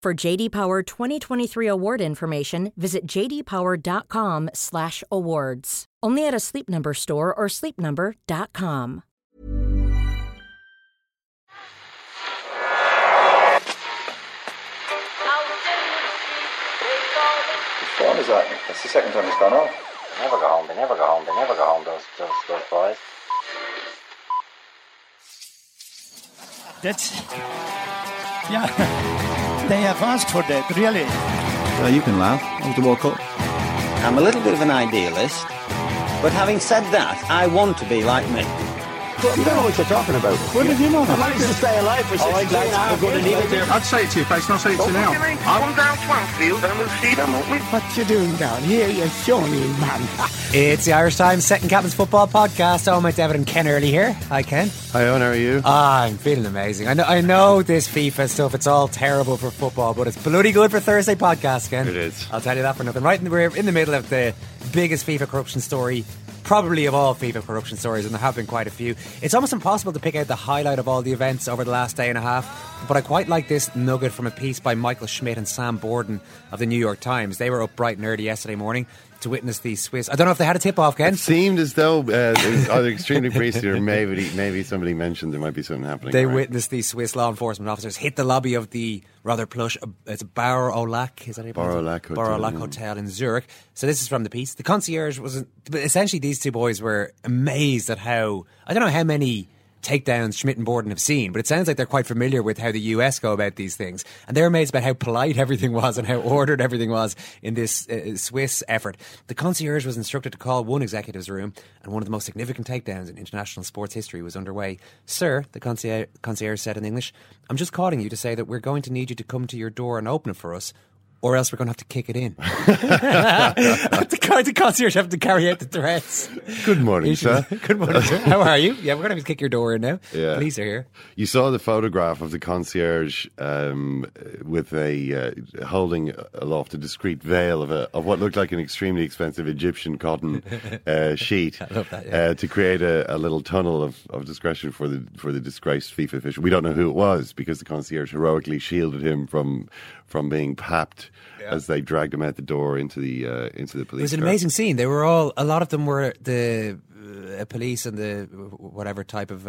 For JD Power 2023 award information, visit jdpower.com/awards. Only at a Sleep Number store or sleepnumber.com. What is that? That's the second time it's gone off. They never go home, those boys. That's... yeah, they have asked for that, really. Well, you can laugh. I was the World Cup. I'm a little bit of an idealist, but having said that, I want to be like me. But you don't know what you're talking about. What did you know? I managed to stay alive for 6 days. I'd say it to your face, and I'll say it to you now. I'm down Twanfield and we'll see them, won't we? What you doing down here, you shawny man? It's the Irish Times Second Captain's Football Podcast. Oh, my David and Ken Early here. Hi, Ken. Hi, Owen. How are you? I'm feeling amazing. I know this FIFA stuff, it's all terrible for football, but it's bloody good for Thursday podcast, Ken. It is. I'll tell you that for nothing. Right, we're in the middle of the biggest FIFA corruption story probably of all FIFA corruption stories, and there have been quite a few. It's almost impossible to pick out the highlight of all the events over the last day and a half, but I quite like this nugget from a piece by Michael Schmidt and Sam Borden of the New York Times. They were up bright and early yesterday morning to witness the Swiss. I don't know if they had a tip-off, Ken. It seemed as though it was either extremely briefly or maybe somebody mentioned there might be something happening. They witnessed the Swiss law enforcement officers hit the lobby of the rather plush, it's Bar Lac, is that it? Bar Lac Hotel in Zurich. So this is from the piece. The concierge was, but essentially these two boys were amazed at how, I don't know how many takedowns Schmidt and Borden have seen, but it sounds like they're quite familiar with how the US go about these things, and they're amazed about how polite everything was and how ordered everything was in this Swiss effort. The concierge was instructed to call one executive's room, and one of the most significant takedowns in international sports history was underway. Sir, the concierge said in English, I'm just calling you to say that we're going to need you to come to your door and open it for us, or else we're going to have to kick it in. The concierge have to carry out the threats. Good morning, sir. Good morning, sir. How are you? Yeah, we're going to have to kick your door in now. Yeah. Police are here. You saw the photograph of the concierge with holding aloft a discreet veil of what looked like an extremely expensive Egyptian cotton sheet. I love that, yeah. To create a little tunnel of discretion for the disgraced FIFA official. We don't know who it was because the concierge heroically shielded him from being papped. Yeah. As they dragged him out the door into the police. It was an amazing scene. They were all, a lot of them were the police and the whatever type of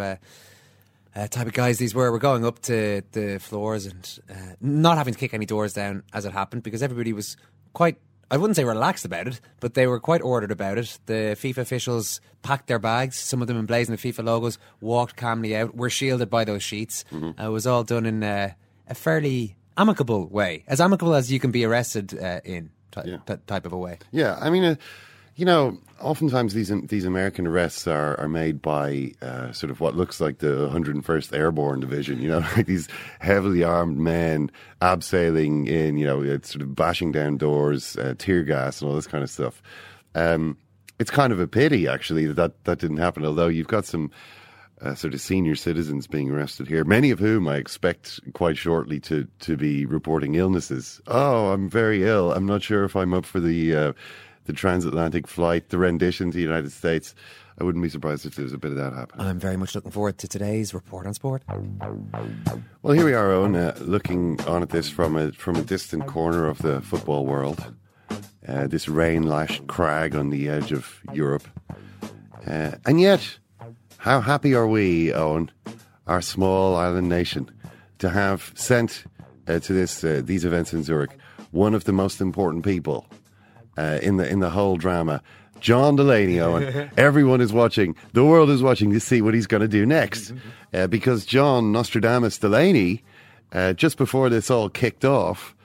guys these were going up to the floors and not having to kick any doors down as it happened, because everybody was quite, I wouldn't say relaxed about it, but they were quite ordered about it. The FIFA officials packed their bags, some of them emblazoned the FIFA logos, walked calmly out, were shielded by those sheets. Mm-hmm. It was all done in a fairly amicable way, as amicable as you can be arrested type of a way. Yeah, I mean, oftentimes these American arrests are made by sort of what looks like the 101st Airborne Division. You know, like these heavily armed men abseiling in, sort of bashing down doors, tear gas, and all this kind of stuff. It's kind of a pity, actually, that didn't happen. Although you've got some sort of senior citizens being arrested here, many of whom I expect quite shortly to be reporting illnesses. Oh, I'm very ill. I'm not sure if I'm up for the transatlantic flight, the rendition to the United States. I wouldn't be surprised if there was a bit of that happening. I'm very much looking forward to today's report on sport. Well, here we are, Owen, looking on at this from a distant corner of the football world. This rain-lashed crag on the edge of Europe. And yet, how happy are we, Owen, our small island nation, to have sent to this these events in Zurich, one of the most important people in the whole drama, John Delaney, Owen. Everyone is watching. The world is watching to see what he's going to do next, because John Nostradamus Delaney, just before this all kicked off,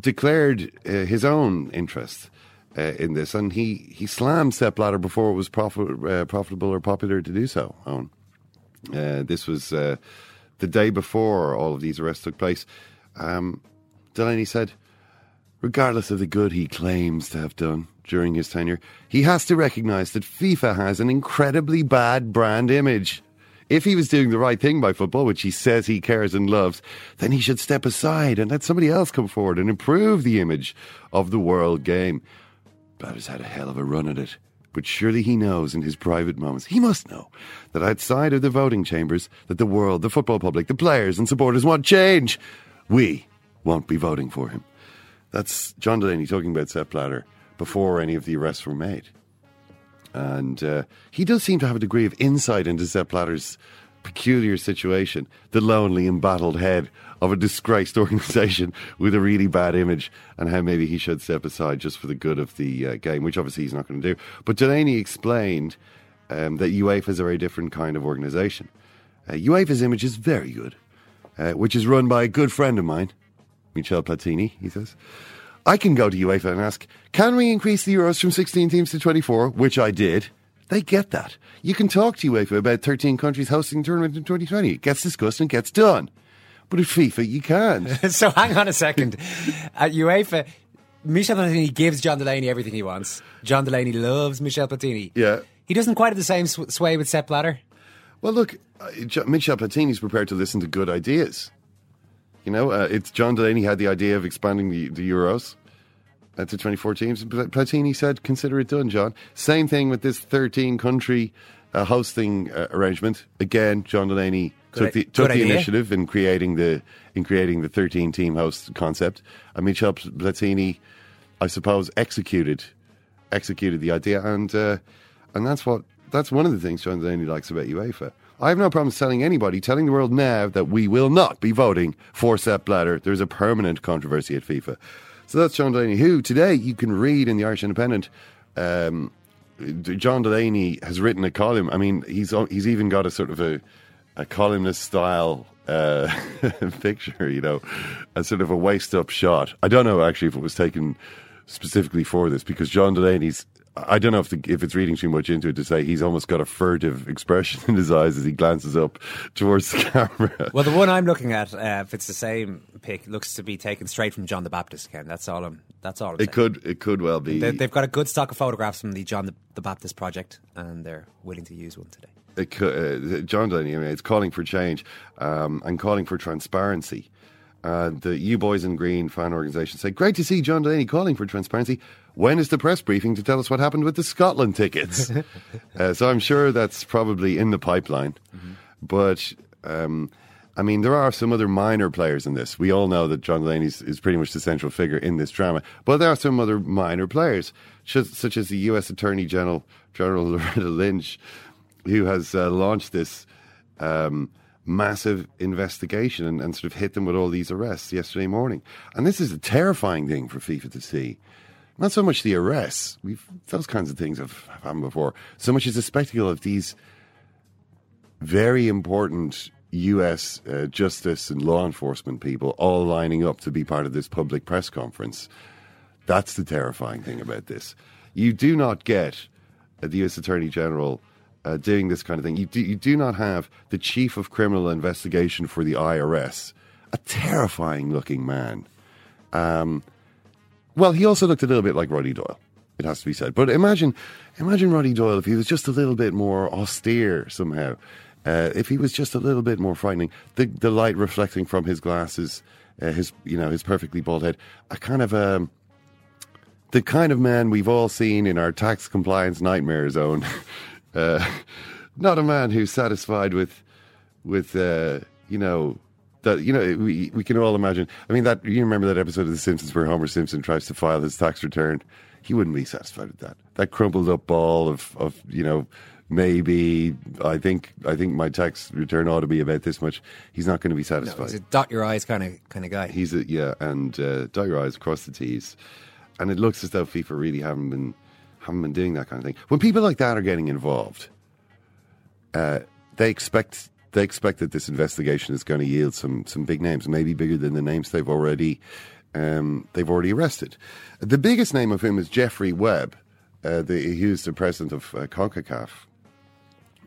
declared his own interest in this, and he slammed Sepp Blatter before it was profitable or popular to do so, Owen. This was the day before all of these arrests took place. Delaney said, regardless of the good he claims to have done during his tenure, he has to recognise that FIFA has an incredibly bad brand image. If he was doing the right thing by football, which he says he cares and loves, then he should step aside and let somebody else come forward and improve the image of the world game. Blatter's had a hell of a run at it. But surely he knows in his private moments, he must know, that outside of the voting chambers, that the world, the football public, the players and supporters want change. We won't be voting for him. That's John Delaney talking about Sepp Blatter before any of the arrests were made. And he does seem to have a degree of insight into Sepp Blatter's peculiar situation, the lonely, embattled head of a disgraced organisation with a really bad image, and how maybe he should step aside just for the good of the game, which obviously he's not going to do. But Delaney explained that UEFA is a very different kind of organisation. UEFA's image is very good, which is run by a good friend of mine, Michel Platini, he says. I can go to UEFA and ask, can we increase the Euros from 16 teams to 24, which I did. They get that. You can talk to UEFA about 13 countries hosting the tournament in 2020. It gets discussed and gets done. But at FIFA, you can't. So hang on a second. At UEFA, Michel Platini gives John Delaney everything he wants. John Delaney loves Michel Platini. Yeah. He doesn't quite have the same sway with Sepp Blatter. Well, look, Michel Platini's prepared to listen to good ideas. You know, it's John Delaney had the idea of expanding the Euros to 24 teams. Platini said, consider it done, John. Same thing with this 13-country hosting arrangement. Again, John Delaney took the initiative in creating the 13-team host concept. And Michel Platini, I suppose, executed the idea. And that's one of the things John Delaney likes about UEFA. I have no problem telling the world now that we will not be voting for Sepp Blatter. There's a permanent controversy at FIFA. So that's John Delaney, who today you can read in the Irish Independent. John Delaney has written a column. I mean, he's even got a sort of a columnist style picture, you know, a sort of a waist up shot. I don't know actually if it was taken specifically for this, because John Delaney's, I don't know if it's reading too much into it to say he's almost got a furtive expression in his eyes as he glances up towards the camera. Well, the one I'm looking at, if it's the same pic, looks to be taken straight from John the Baptist account. That's all. It could well be. They've got a good stock of photographs from the John the Baptist project, and they're willing to use one today. John Delaney, I mean, it's calling for change and calling for transparency. The You Boys in Green fan organisation say, great to see John Delaney calling for transparency. When is the press briefing to tell us what happened with the Scotland tickets? So I'm sure that's probably in the pipeline. Mm-hmm. But, I mean, there are some other minor players in this. We all know that John Delaney is pretty much the central figure in this drama. But there are some other minor players, such as the US Attorney General Loretta Lynch, who has launched this massive investigation and sort of hit them with all these arrests yesterday morning. And this is a terrifying thing for FIFA to see. Not so much the arrests. Those kinds of things have happened before. So much as the spectacle of these very important US justice and law enforcement people all lining up to be part of this public press conference. That's the terrifying thing about this. You do not get the US Attorney General doing this kind of thing. You do not have the Chief of Criminal Investigation for the IRS, a terrifying looking man. Well, he also looked a little bit like Roddy Doyle, it has to be said. But imagine Roddy Doyle if he was just a little bit more austere somehow, if he was just a little bit more frightening. The light reflecting from his glasses, his perfectly bald head, a kind of the kind of man we've all seen in our tax compliance nightmare zone. Not a man who's satisfied with we can all imagine. I mean, that you remember that episode of The Simpsons where Homer Simpson tries to file his tax return? He wouldn't be satisfied with that. That crumpled up ball of maybe I think my tax return ought to be about this much. He's not going to be satisfied. No, he's a dot your eyes kind of guy. He's and dot your eyes, cross the T's, and it looks as though FIFA really haven't been doing that kind of thing. When people like that are getting involved, they expect that this investigation is going to yield some big names, maybe bigger than the names they've already arrested. The biggest name of him is Jeffrey Webb. He was the president of CONCACAF,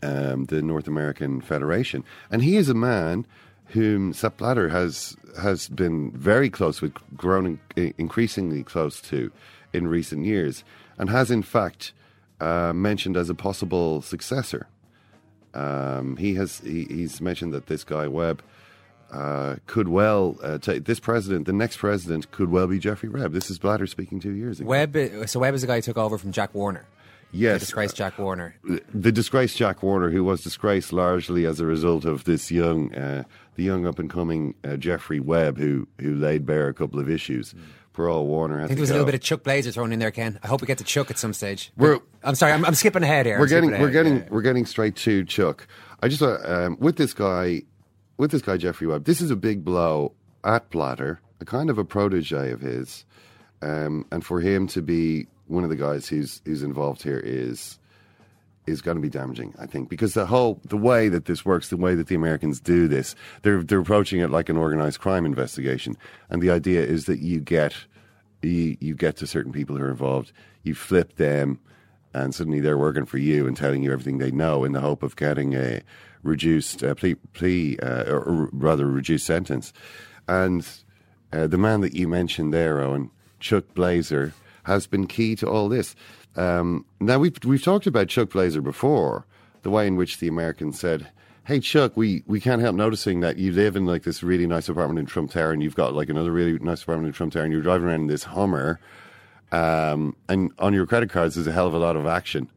the North American Federation. And he is a man whom Sepp Blatter has been very close with, grown increasingly close to in recent years, and has in fact mentioned as a possible successor. He's mentioned that this guy Webb could well take this president. The next president could well be Jeffrey Webb. This is Blatter speaking 2 years ago. Webb is the guy who took over from Jack Warner. Yes, the disgraced Jack Warner. The disgraced Jack Warner, who was disgraced largely as a result of this young up and coming Jeffrey Webb, who laid bare a couple of issues. All Warner. I think there was a little bit of Chuck Blazer thrown in there, Ken. I hope we get to Chuck at some stage. I'm sorry, I'm skipping ahead here. We're getting straight to Chuck. I just with this guy Jeffrey Webb. This is a big blow at Blatter, a kind of a protege of his, and for him to be one of the guys who's involved here is going to be damaging, I think, because the way that this works, the way that the Americans do this, they're approaching it like an organized crime investigation, and the idea is that you get to certain people who are involved, you flip them, and suddenly they're working for you and telling you everything they know in the hope of getting a reduced reduced sentence. And the man that you mentioned there, Owen, Chuck Blazer, has been key to all this. Now, we've talked about Chuck Blazer before, the way in which the Americans said, hey, Chuck, we can't help noticing that you live in like this really nice apartment in Trump Tower, and you've got like another really nice apartment in Trump Tower, and you're driving around in this Hummer, and on your credit cards there's a hell of a lot of action.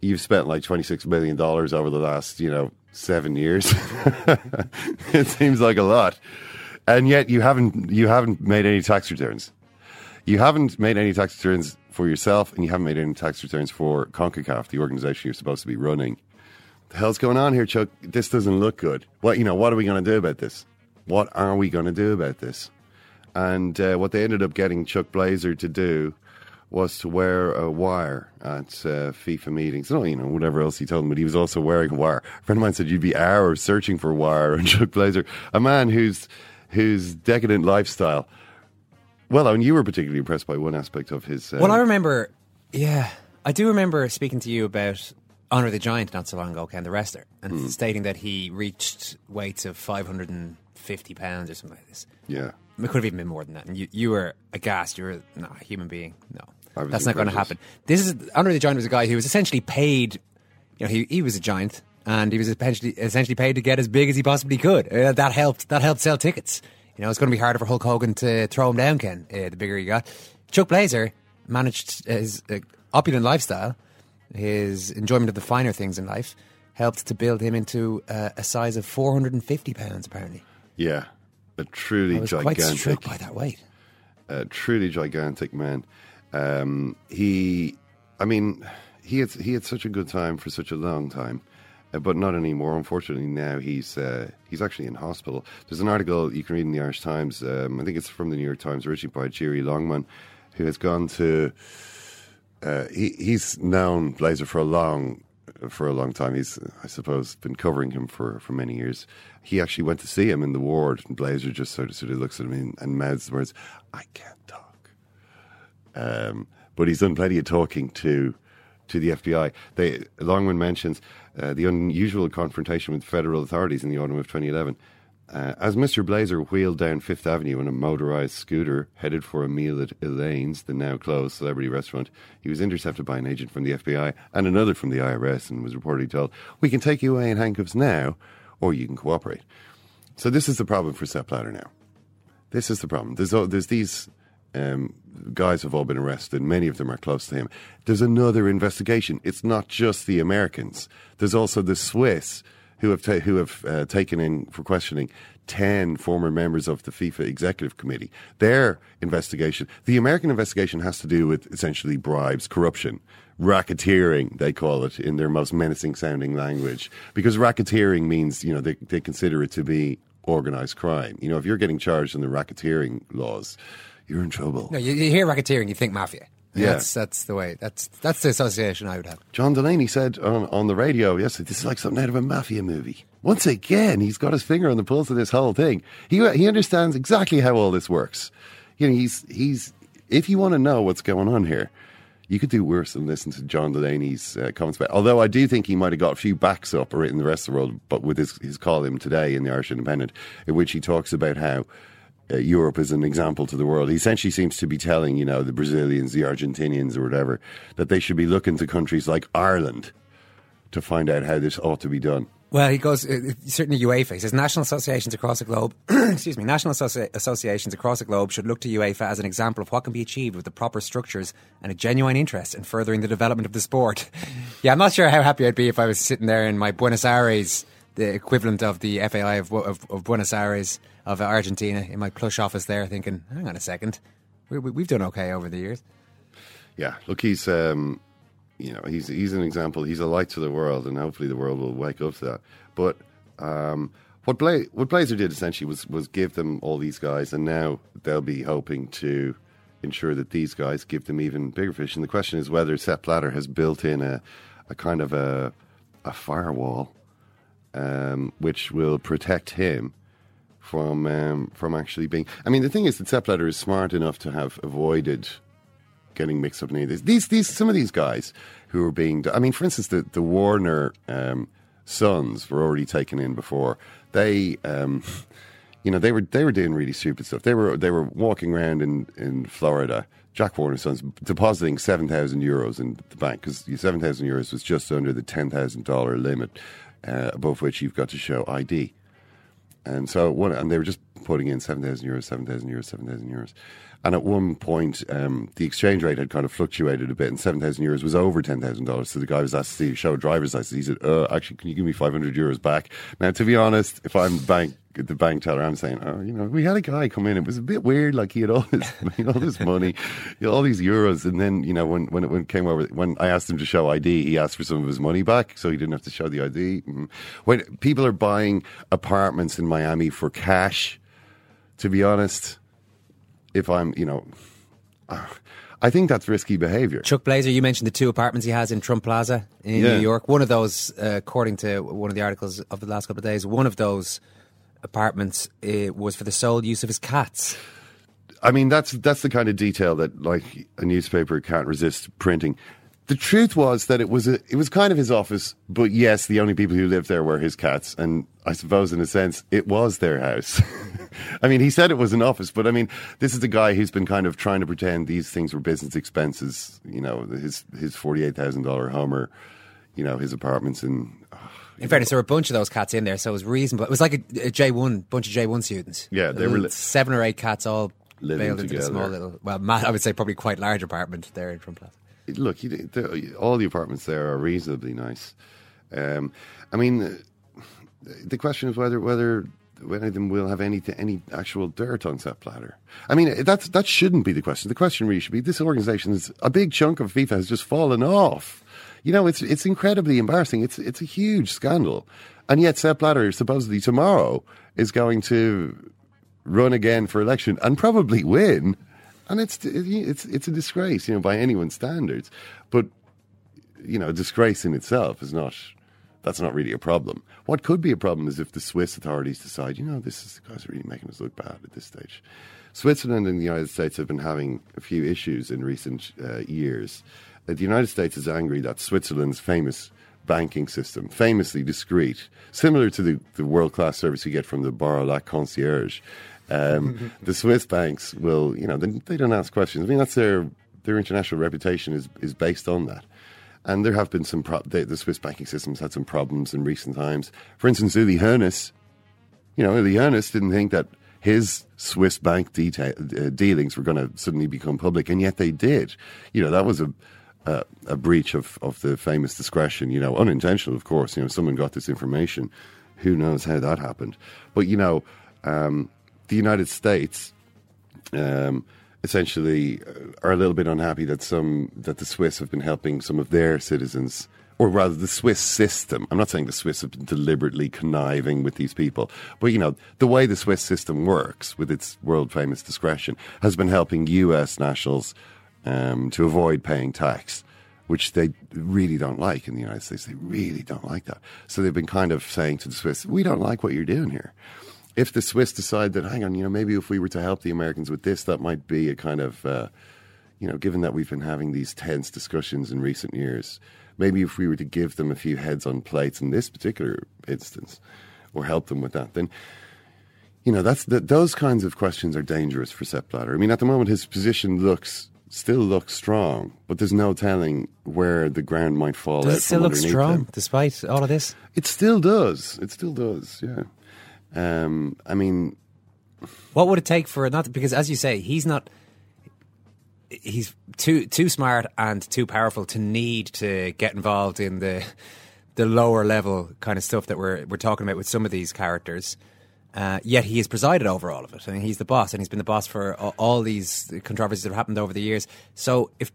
You've spent like $26 million over the last, 7 years. It seems like a lot. And yet you haven't made any tax returns. You haven't made any tax returns for yourself, and you haven't made any tax returns for CONCACAF, the organization you're supposed to be running. The hell's going on here, Chuck? This doesn't look good. What are we going to do about this? What are we going to do about this? And what they ended up getting Chuck Blazer to do was to wear a wire at FIFA meetings. No, whatever else he told him, but he was also wearing a wire. A friend of mine said you'd be hours searching for wire on Chuck Blazer, a man whose decadent lifestyle. Well, I mean, you were particularly impressed by one aspect of his... I do remember speaking to you about Honor the Giant not so long ago, Ken, the wrestler, and stating that he reached weights of 550 pounds or something like this. Yeah. It could have even been more than that. And you were aghast. You were a human being. No, that's not going to happen. Honor the Giant was a guy who was essentially paid... He was a giant, and he was essentially paid to get as big as he possibly could. That helped sell tickets. It's going to be harder for Hulk Hogan to throw him down, Ken, the bigger he got. Chuck Blazer managed his opulent lifestyle, his enjoyment of the finer things in life, helped to build him into a size of 450 pounds, apparently. Yeah, a truly gigantic... I was quite struck by that weight. A truly gigantic man. He had such a good time for such a long time. But not anymore. Unfortunately, now he's actually in hospital. There's an article you can read in the Irish Times. I think it's from the New York Times, originally by Jerry Longman, who has gone to. He's known Blazer for a long time. He's, I suppose, been covering him for many years. He actually went to see him in the ward, and Blazer just sort of looks at him and mouths the words, "I can't talk." But he's done plenty of talking to the FBI. Longman mentions the unusual confrontation with federal authorities in the autumn of 2011. As Mr. Blazer wheeled down Fifth Avenue in a motorized scooter headed for a meal at Elaine's, the now-closed celebrity restaurant, he was intercepted by an agent from the FBI and another from the IRS, and was reportedly told, "We can take you away in handcuffs now, or you can cooperate." So this is the problem for Sepp Blatter now. This is the problem. There's these... guys have all been arrested. Many of them are close to him. There's another investigation. It's not just the Americans. There's also the Swiss who have taken in for questioning 10 former members of the FIFA Executive Committee. Their investigation, the American investigation, has to do with essentially bribes, corruption, racketeering, they call it in their most menacing sounding language, because racketeering means, you know, they consider it to be organized crime. You know, if you're getting charged in the racketeering laws, you're in trouble. No, you hear racketeering, you think mafia. Yeah. That's the way. That's the association I would have. John Delaney said on the radio yesterday, this is like something out of a mafia movie. Once again, he's got his finger on the pulse of this whole thing. He understands exactly how all this works. You know, he's if you want to know what's going on here, you could do worse than listen to John Delaney's comments about it. Although I do think he might have got a few backs up or in the rest of the world, but with his column today in the Irish Independent, in which he talks about how Europe is an example to the world. He essentially seems to be telling, you know, the Brazilians, the Argentinians or whatever, that they should be looking to countries like Ireland to find out how this ought to be done. Well, he goes, certainly UEFA, he says national associations across the globe, excuse me, national associations across the globe should look to UEFA as an example of what can be achieved with the proper structures and a genuine interest in furthering the development of the sport. Yeah, I'm not sure how happy I'd be if I was sitting there in my Buenos Aires, the equivalent of the FAI of Buenos Aires, of Argentina, in my plush office there, thinking, hang on a second, we've done okay over the years. Yeah, look, he's... You know, he's an example. He's a light to the world, and hopefully the world will wake up to that. But what Blazer did essentially was give them all these guys, and now they'll be hoping to ensure that these guys give them even bigger fish. And the question is whether Sepp Blatter has built in a kind of a firewall which will protect him from actually being... I mean, the thing is that Sepp Blatter is smart enough to have avoided getting mixed up in any of this. Some of these guys who are being... I mean, for instance, the Warner sons were already taken in before. They, you know, they were doing really stupid stuff. They were walking around in Florida, Jack Warner sons, depositing €7,000 in the bank, because €7,000 was just under the $10,000 limit, above which you've got to show ID. And so, and they were just putting in €7,000. And at one point, the exchange rate had kind of fluctuated a bit, and €7,000 was over $10,000. So the guy was asked to show a driver's license. He said, actually, can you give me €500 back? Now, to be honest, if I'm the bank teller, I'm saying, oh, you know, we had a guy come in. It was a bit weird. Like, he had all this money, all these euros. And then, you know, when it came over, when I asked him to show ID, he asked for some of his money back, so he didn't have to show the ID. When people are buying apartments in Miami for cash, to be honest, if I'm, you know, I think that's risky behaviour. Chuck Blazer, you mentioned the two apartments he has in Trump Plaza in New York. One of those, according to one of the articles of the last couple of days, one of those apartments was for the sole use of his cats. I mean, that's the kind of detail that, like, a newspaper can't resist printing. The truth was that it was kind of his office, but yes, the only people who lived there were his cats, and I suppose in a sense it was their house. I mean, he said it was an office, but I mean, this is the guy who's been kind of trying to pretend these things were business expenses. You know, his $48,000 Hummer, you know, his apartments in... In fairness, there were a bunch of those cats in there, so it was reasonable. It was like a J1, bunch of J1 students. Yeah, they were 7 or 8 cats all bailed into a small little... Well, I would say probably quite large apartment there in Trump Plaza. Look, all the apartments there are reasonably nice. I mean, the question is whether any of them will have any actual dirt on Sepp Blatter. I mean, that shouldn't be the question. The question really should be, this organisation is a big chunk of FIFA has just fallen off. You know, it's incredibly embarrassing. It's a huge scandal, and yet Sepp Blatter supposedly tomorrow is going to run again for election and probably win. And it's a disgrace, you know, by anyone's standards. But, you know, disgrace in itself that's not really a problem. What could be a problem is if the Swiss authorities decide, you know, the guys are really making us look bad at this stage. Switzerland and the United States have been having a few issues in recent years. The United States is angry that Switzerland's famous banking system, famously discreet, similar to the world-class service you get from the Bar Lac concierge, the Swiss banks will, you know, they don't ask questions. I mean, that's their international reputation is based on that. And there have been some the Swiss banking system's had some problems in recent times. For instance, Uli Hoeneß didn't think that his Swiss bank dealings were going to suddenly become public, and yet they did. You know, that was a breach of the famous discretion, you know, unintentional, of course. You know, someone got this information who knows how that happened. But, you know, the United States essentially are a little bit unhappy that that the Swiss have been helping some of their citizens, or rather the Swiss system. I'm not saying the Swiss have been deliberately conniving with these people, but, you know, the way the Swiss system works with its world-famous discretion has been helping US nationals to avoid paying tax, which they really don't like in the United States. They really don't like that. So they've been kind of saying to the Swiss, we don't like what you're doing here. If the Swiss decide that, hang on, you know, maybe if we were to help the Americans with this, that might be a kind of, you know, given that we've been having these tense discussions in recent years, maybe if we were to give them a few heads on plates in this particular instance, or help them with that, then, you know, those kinds of questions are dangerous for Sepp Blatter. I mean, at the moment, his position still looks strong, but there's no telling where the ground might fall. Does it still look strong despite all of this? It still does, yeah. I mean, what would it take for not? Because as you say, he's too smart and too powerful to need to get involved in the lower level kind of stuff that we're talking about with some of these characters. Yet he has presided over all of it. I mean, he's the boss, and he's been the boss for all these controversies that have happened over the years. So if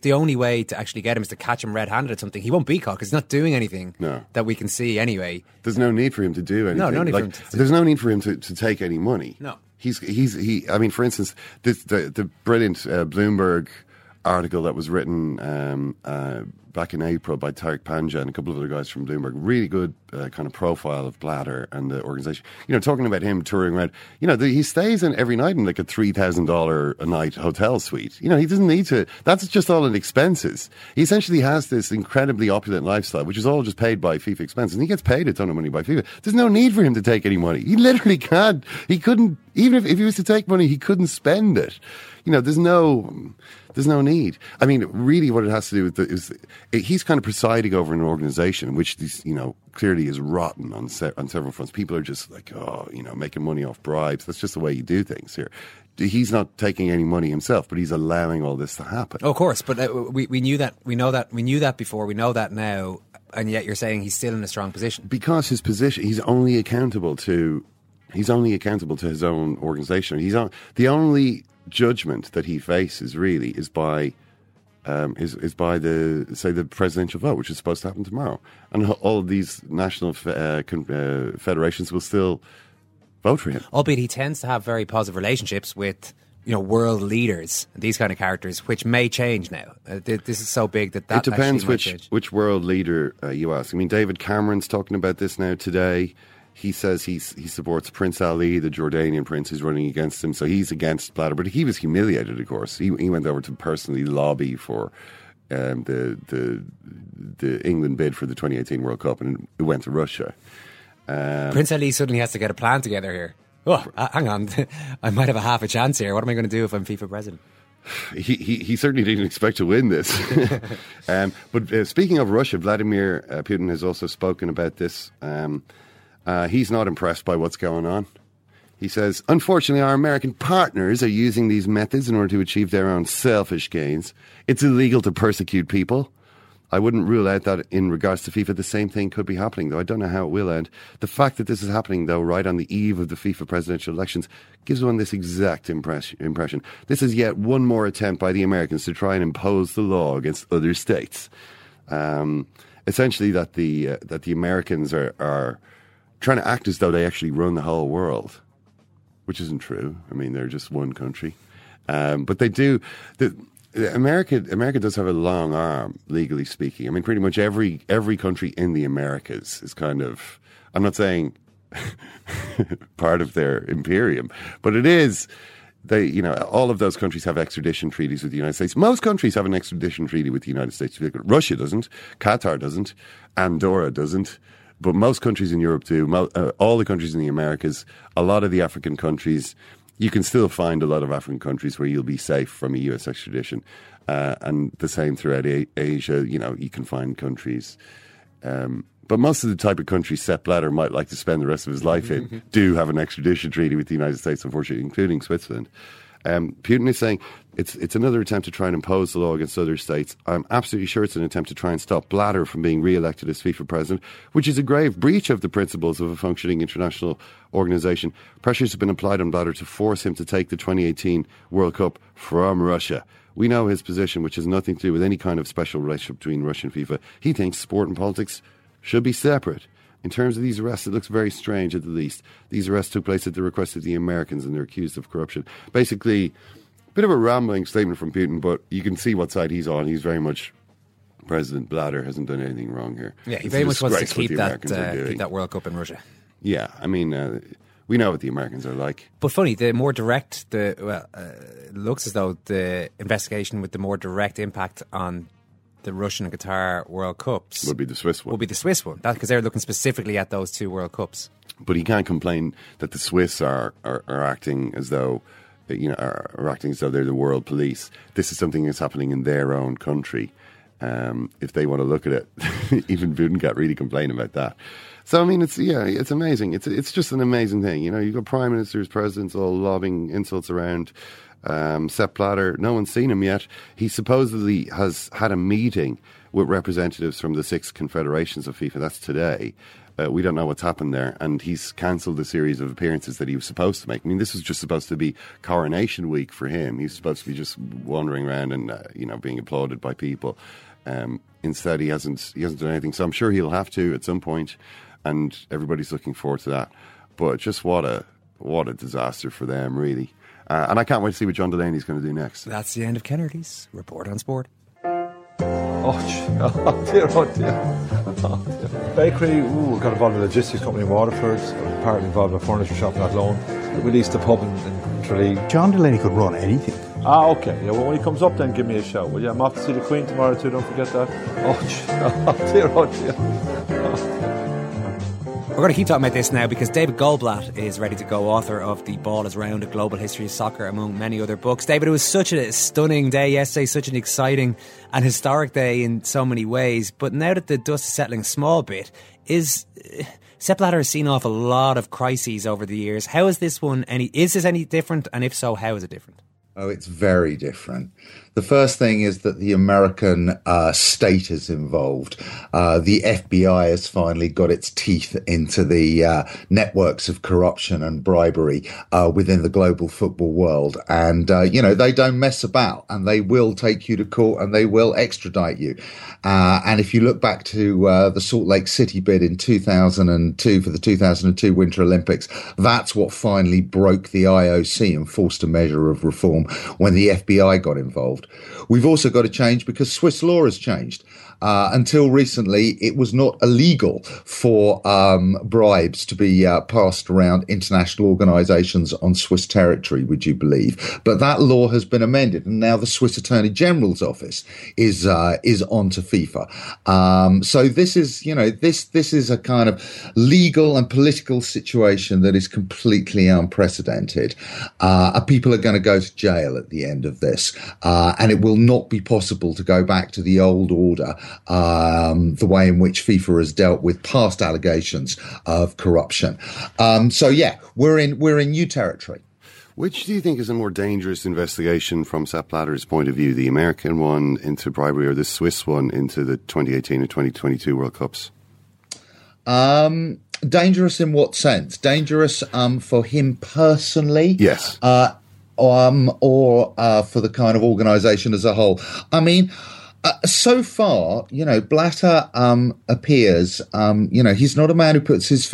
the only way to actually get him is to catch him red-handed at something, he won't be caught because he's not doing anything that we can see anyway. There's no need for him to do anything. There's no need for him to take any money. No. He. I mean, for instance, the brilliant Bloomberg article that was written back in April by Tarek Panja and a couple of other guys from Bloomberg, really good kind of profile of Blatter and the organisation. You know, talking about him touring around. You know, he stays in every night in like a $3,000 a night hotel suite. You know, he doesn't need to. That's just all in expenses. He essentially has this incredibly opulent lifestyle, which is all just paid by FIFA expenses. And he gets paid a ton of money by FIFA. There's no need for him to take any money. He literally can't. He couldn't. Even if he was to take money, he couldn't spend it. You know, there's no need. I mean, really what it has to do with he's kind of presiding over an organization which, you know, clearly is rotten on several fronts. People are just like, oh, you know, making money off bribes. That's just the way you do things here. He's not taking any money himself, but he's allowing all this to happen. Oh, of course, but we knew that. We know that. We knew that before. We know that now. And yet you're saying he's still in a strong position. Because his position, he's only accountable to his own organization. The only judgment that he faces really is by the presidential vote, which is supposed to happen tomorrow, and all of these national federations will still vote for him. Albeit he tends to have very positive relationships with, you know, world leaders, these kind of characters, which may change now. This is so big that it depends which world leader you ask. I mean, David Cameron's talking about this now today. He says he supports Prince Ali, the Jordanian prince who's running against him. So he's against Blatter, but he was humiliated, of course. He went over to personally lobby for the England bid for the 2018 World Cup, and it went to Russia. Prince Ali suddenly has to get a plan together here. Oh, hang on. I might have a half a chance here. What am I going to do if I'm FIFA president? He certainly didn't expect to win this. But speaking of Russia, Vladimir Putin has also spoken about this. He's not impressed by what's going on. He says, unfortunately, our American partners are using these methods in order to achieve their own selfish gains. It's illegal to persecute people. I wouldn't rule out that in regards to FIFA, the same thing could be happening, though I don't know how it will end. The fact that this is happening, though, right on the eve of the FIFA presidential elections gives one this exact impression. This is yet one more attempt by the Americans to try and impose the law against other states. Essentially, that the Americans are trying to act as though they actually run the whole world, which isn't true. I mean, they're just one country. But they do. America does have a long arm, legally speaking. I mean, pretty much every country in the Americas is kind of, I'm not saying part of their imperium, but it is. You know, all of those countries have extradition treaties with the United States. Most countries have an extradition treaty with the United States. Russia doesn't. Qatar doesn't. Andorra doesn't. But most countries in Europe do, all the countries in the Americas, a lot of the African countries. You can still find a lot of African countries where you'll be safe from a US extradition. And the same throughout Asia, you know, you can find countries. But most of the type of countries Sepp Blatter might like to spend the rest of his life in do have an extradition treaty with the United States, unfortunately, including Switzerland. Putin is saying it's another attempt to try and impose the law against other states. I'm absolutely sure it's an attempt to try and stop Blatter from being re-elected as FIFA president, which is a grave breach of the principles of a functioning international organisation. Pressures have been applied on Blatter to force him to take the 2018 World Cup from Russia. We know his position, which has nothing to do with any kind of special relationship between Russia and FIFA. He thinks sport and politics should be separate. In terms of these arrests, it looks very strange at the least. These arrests took place at the request of the Americans, and they're accused of corruption. Basically, a bit of a rambling statement from Putin, but you can see what side he's on. He's very much President Blatter hasn't done anything wrong here. Yeah, he very much wants to keep that World Cup in Russia. Yeah, I mean, we know what the Americans are like. But funny, the more direct, looks as though the investigation with the more direct impact on the Russian and Qatar World Cups would be the Swiss one. Would be the Swiss one, because they're looking specifically at those two World Cups. But he can't complain that the Swiss are acting as though, you know, are acting as though they're the world police. This is something that's happening in their own country. If they want to look at it, even Putin can't really complain about that. So I mean, it's amazing. It's just an amazing thing, you know. You've got prime ministers, presidents, all lobbing insults around. Sepp Blatter, no one's seen him yet. He supposedly has had a meeting with representatives from the 6 confederations of FIFA. That's today. We don't know what's happened there. And he's cancelled the series of appearances that he was supposed to make. I mean, this was just supposed to be coronation week for him. He was supposed to be just wandering around and, you know, being applauded by people. Instead, he hasn't done anything. So I'm sure he'll have to at some point. And everybody's looking forward to that. But just what a disaster for them, really. And I can't wait to see what John Delaney's going to do next. That's the end of Kennedy's Report on Sport. Oh dear. Bakery, got involved in a logistics company in Waterford, partly involved in a furniture shop in Athlone. We leased a pub in Tralee. John Delaney could run anything. Ah, okay. Yeah, well, when he comes up then give me a shout, will you? I'm off to see the Queen tomorrow too, don't forget that. Oh dear. We're going to keep talking about this now because David Goldblatt is ready to go, author of The Ball is Round, A Global History of Soccer, among many other books. David, it was such a stunning day yesterday, such an exciting and historic day in so many ways. But now that the dust is settling a small bit, Sepp Blatter has seen off a lot of crises over the years. How is this one? Is this any different? And if so, how is it different? Oh, it's very different. The first thing is that the American state is involved. The FBI has finally got its teeth into the networks of corruption and bribery within the global football world. And, you know, they don't mess about, and they will take you to court and they will extradite you. And if you look back to the Salt Lake City bid in 2002 for the 2002 Winter Olympics, that's what finally broke the IOC and forced a measure of reform when the FBI got involved. We've also got to change because Swiss law has changed. Until recently, it was not illegal for bribes to be passed around international organisations on Swiss territory, would you believe? But that law has been amended, and now the Swiss Attorney General's office is on to FIFA. So this is, you know, this is a kind of legal and political situation that is completely unprecedented. People are going to go to jail at the end of this, and it will not be possible to go back to the old order. The way in which FIFA has dealt with past allegations of corruption. So yeah, we're in new territory. Which do you think is a more dangerous investigation from Sepp Blatter's point of view, the American one into bribery or the Swiss one into the 2018 and 2022 World Cups? Dangerous in what sense? Dangerous for him personally? Yes. Or for the kind of organisation as a whole? I mean, so far, you know, Blatter appears, you know, he's not a man who puts his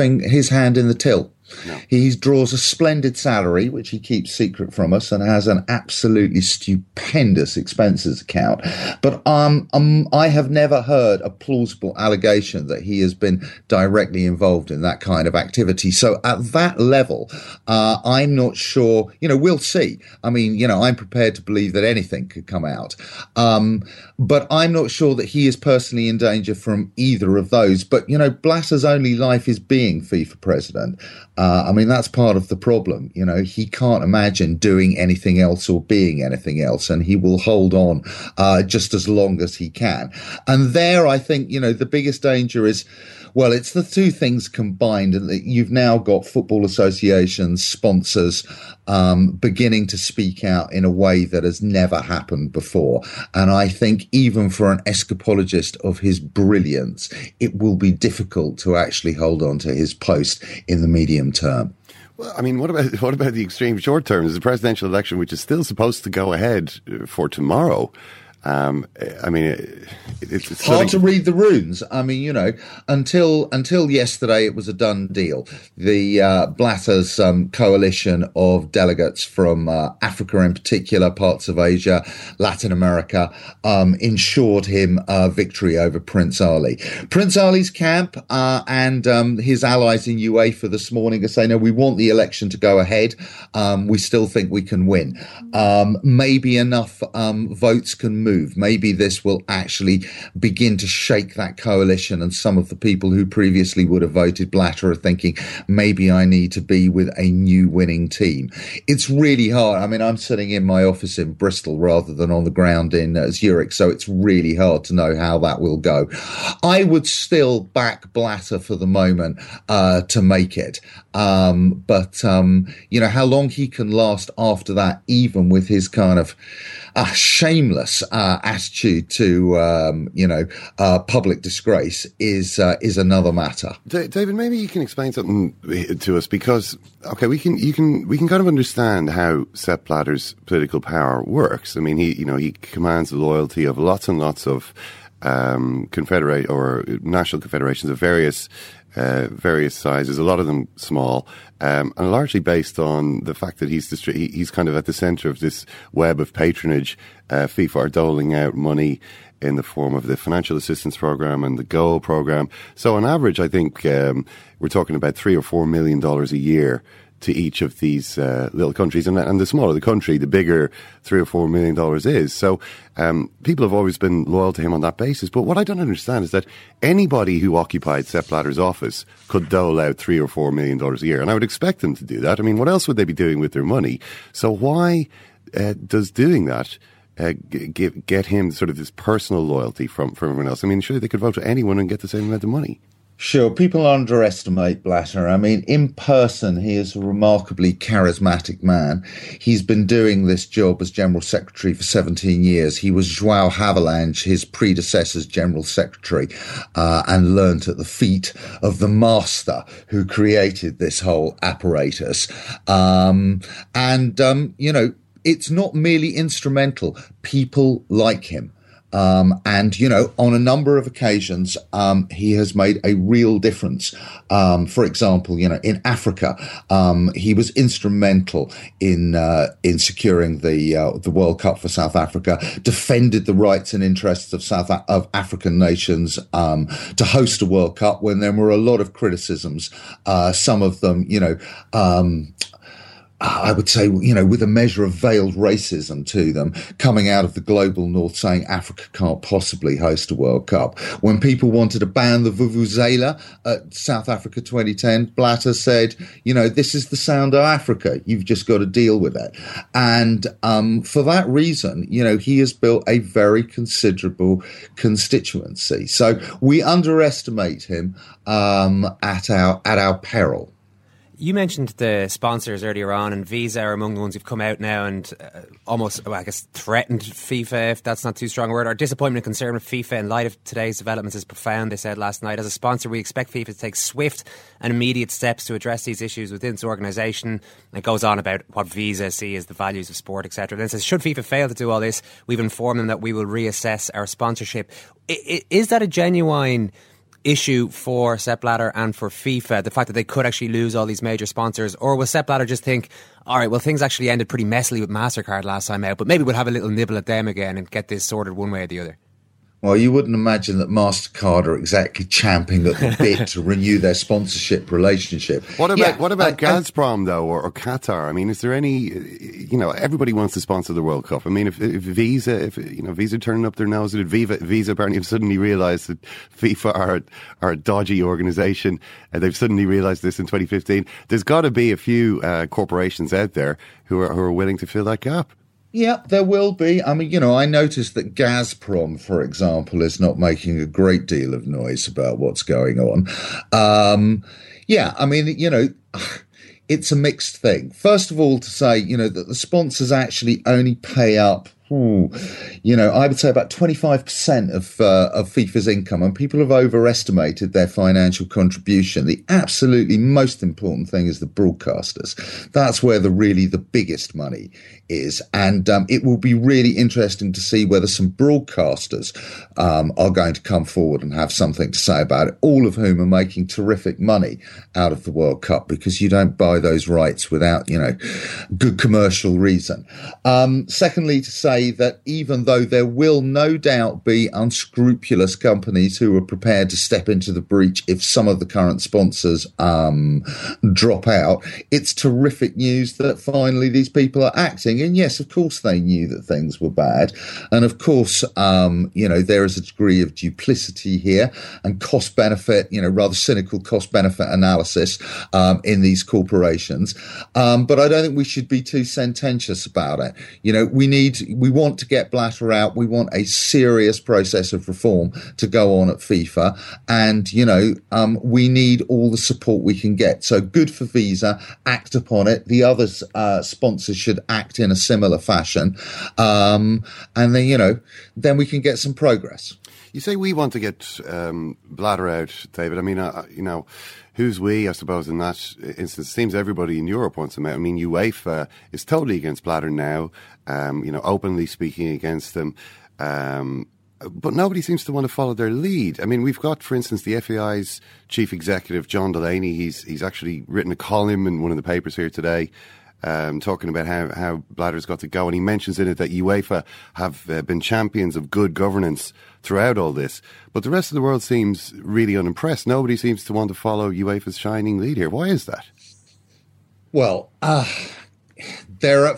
hand in the till. No. He draws a splendid salary, which he keeps secret from us, and has an absolutely stupendous expenses account. But I have never heard a plausible allegation that he has been directly involved in that kind of activity. So at that level, I'm not sure. You know, we'll see. I mean, you know, I'm prepared to believe that anything could come out. But I'm not sure that he is personally in danger from either of those. But, you know, Blatter's only life is being FIFA president. I mean, that's part of the problem. You know, he can't imagine doing anything else or being anything else, and he will hold on just as long as he can. And there, I think, you know, the biggest danger is, well, it's the two things combined. You've now got football associations, sponsors beginning to speak out in a way that has never happened before. And I think even for an escapologist of his brilliance, it will be difficult to actually hold on to his post in the medium term. Well, I mean, what about the extreme short term? There's the presidential election, which is still supposed to go ahead for tomorrow. I mean, it's hard to read the runes. I mean, you know, until yesterday, it was a done deal. The Blatter's coalition of delegates from Africa, in particular, parts of Asia, Latin America, ensured him victory over Prince Ali. Prince Ali's camp and his allies in UEFA this morning are saying, no, we want the election to go ahead. We still think we can win. Maybe enough votes can move. Maybe this will actually begin to shake that coalition, and some of the people who previously would have voted Blatter are thinking, maybe I need to be with a new winning team. It's really hard. I mean, I'm sitting in my office in Bristol rather than on the ground in Zurich, so it's really hard to know how that will go. I would still back Blatter for the moment to make it. But you know, how long he can last after that, even with his kind of shameless attitude to public disgrace, is another matter. David, maybe you can explain something to us, because okay, we can kind of understand how Sepp Blatter's political power works. I mean, he commands the loyalty of lots and lots of confederate or national confederations of various sizes, a lot of them small, and largely based on the fact that he's kind of at the centre of this web of patronage. FIFA are doling out money in the form of the financial assistance program and the goal program. So on average, I think we're talking about $3 or $4 million a year to each of these little countries, and the smaller the country, the bigger $3 or $4 million is. So people have always been loyal to him on that basis. But what I don't understand is that anybody who occupied Sepp Blatter's office could dole out $3 or $4 million a year, and I would expect them to do that. I mean, what else would they be doing with their money? So why does doing that get him sort of this personal loyalty from everyone else? I mean, surely they could vote for anyone and get the same amount of money. Sure, people underestimate Blatter. I mean, in person, he is a remarkably charismatic man. He's been doing this job as General Secretary for 17 years. He was João Havelange, his predecessor's General Secretary, and learnt at the feet of the master who created this whole apparatus. It's not merely instrumental. People like him. On a number of occasions, he has made a real difference. For example, you know, in Africa, he was instrumental in securing the World Cup for South Africa, defended the rights and interests of African nations, to host a World Cup when there were a lot of criticisms. Some of them, you know, I would say, you know, with a measure of veiled racism to them, coming out of the global north saying Africa can't possibly host a World Cup. When people wanted to ban the Vuvuzela at South Africa 2010, Blatter said, you know, this is the sound of Africa. You've just got to deal with it. And for that reason, you know, he has built a very considerable constituency. So we underestimate him at our peril. You mentioned the sponsors earlier on, and Visa are among the ones who've come out now and threatened FIFA, if that's not too strong a word. Our disappointment and concern with FIFA in light of today's developments is profound, they said last night. As a sponsor, we expect FIFA to take swift and immediate steps to address these issues within its organisation. It goes on about what Visa see as the values of sport, etc. Then it says, should FIFA fail to do all this, we've informed them that we will reassess our sponsorship. Is that a genuine issue for Sepp Blatter and for FIFA, the fact that they could actually lose all these major sponsors? Or will Sepp Blatter just think, all right, well, things actually ended pretty messily with MasterCard last time out, but maybe we'll have a little nibble at them again and get this sorted one way or the other? Well, you wouldn't imagine that MasterCard are exactly champing at the bit to renew their sponsorship relationship. What about Gazprom, though, or Qatar? I mean, is there any, you know, everybody wants to sponsor the World Cup. I mean, if Visa turning up their nose at Visa apparently have suddenly realised that FIFA are a dodgy organisation, and they've suddenly realised this in 2015, there's got to be a few corporations out there who are willing to fill that gap. Yeah, there will be. I mean, you know, I noticed that Gazprom, for example, is not making a great deal of noise about what's going on. I mean, you know, it's a mixed thing. First of all, to say, you know, that the sponsors actually only pay up, you know, I would say about 25% of FIFA's income, and people have overestimated their financial contribution. The absolutely most important thing is the broadcasters. That's where the biggest money is, and it will be really interesting to see whether some broadcasters are going to come forward and have something to say about it, all of whom are making terrific money out of the World Cup, because you don't buy those rights without, you know, good commercial reason. Secondly, to say that even though there will no doubt be unscrupulous companies who are prepared to step into the breach if some of the current sponsors drop out, it's terrific news that finally these people are acting. And yes, of course, they knew that things were bad. And of course, you know, there is a degree of duplicity here and cost benefit, you know, rather cynical cost benefit analysis in these corporations. But I don't think we should be too sententious about it. You know, we want to get Blatter out. We want a serious process of reform to go on at FIFA. And, you know, we need all the support we can get. So good for Visa. Act upon it. The other sponsors should act in a similar fashion. And then, you know, then we can get some progress. You say we want to get Blatter out, David. I mean, you know, who's we, I suppose, in that instance? It seems everybody in Europe wants him out. I mean, UEFA is totally against Blatter now, you know, openly speaking against them. But nobody seems to want to follow their lead. I mean, we've got, for instance, the FAI's chief executive, John Delaney. He's actually written a column in one of the papers here today talking about how Blatter's got to go. And he mentions in it that UEFA have been champions of good governance throughout all this. But the rest of the world seems really unimpressed. Nobody seems to want to follow UEFA's shining lead here. Why is that? Well,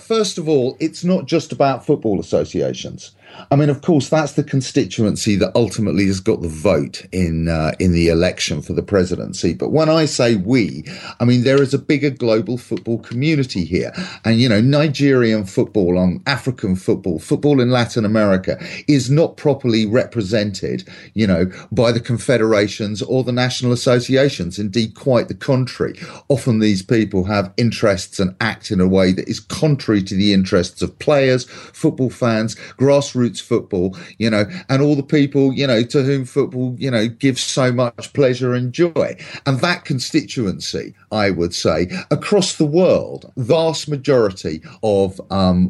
first of all, it's not just about football associations. I mean, of course, that's the constituency that ultimately has got the vote in the election for the presidency. But when I say we, I mean, there is a bigger global football community here. And, you know, Nigerian football, African football, football in Latin America is not properly represented, you know, by the confederations or the national associations. Indeed, quite the contrary. Often these people have interests and act in a way that is contrary to the interests of players, football fans, grassroots football, you know, and all the people, you know, to whom football, you know, gives so much pleasure and joy. And that constituency, I would say, across the world, vast majority of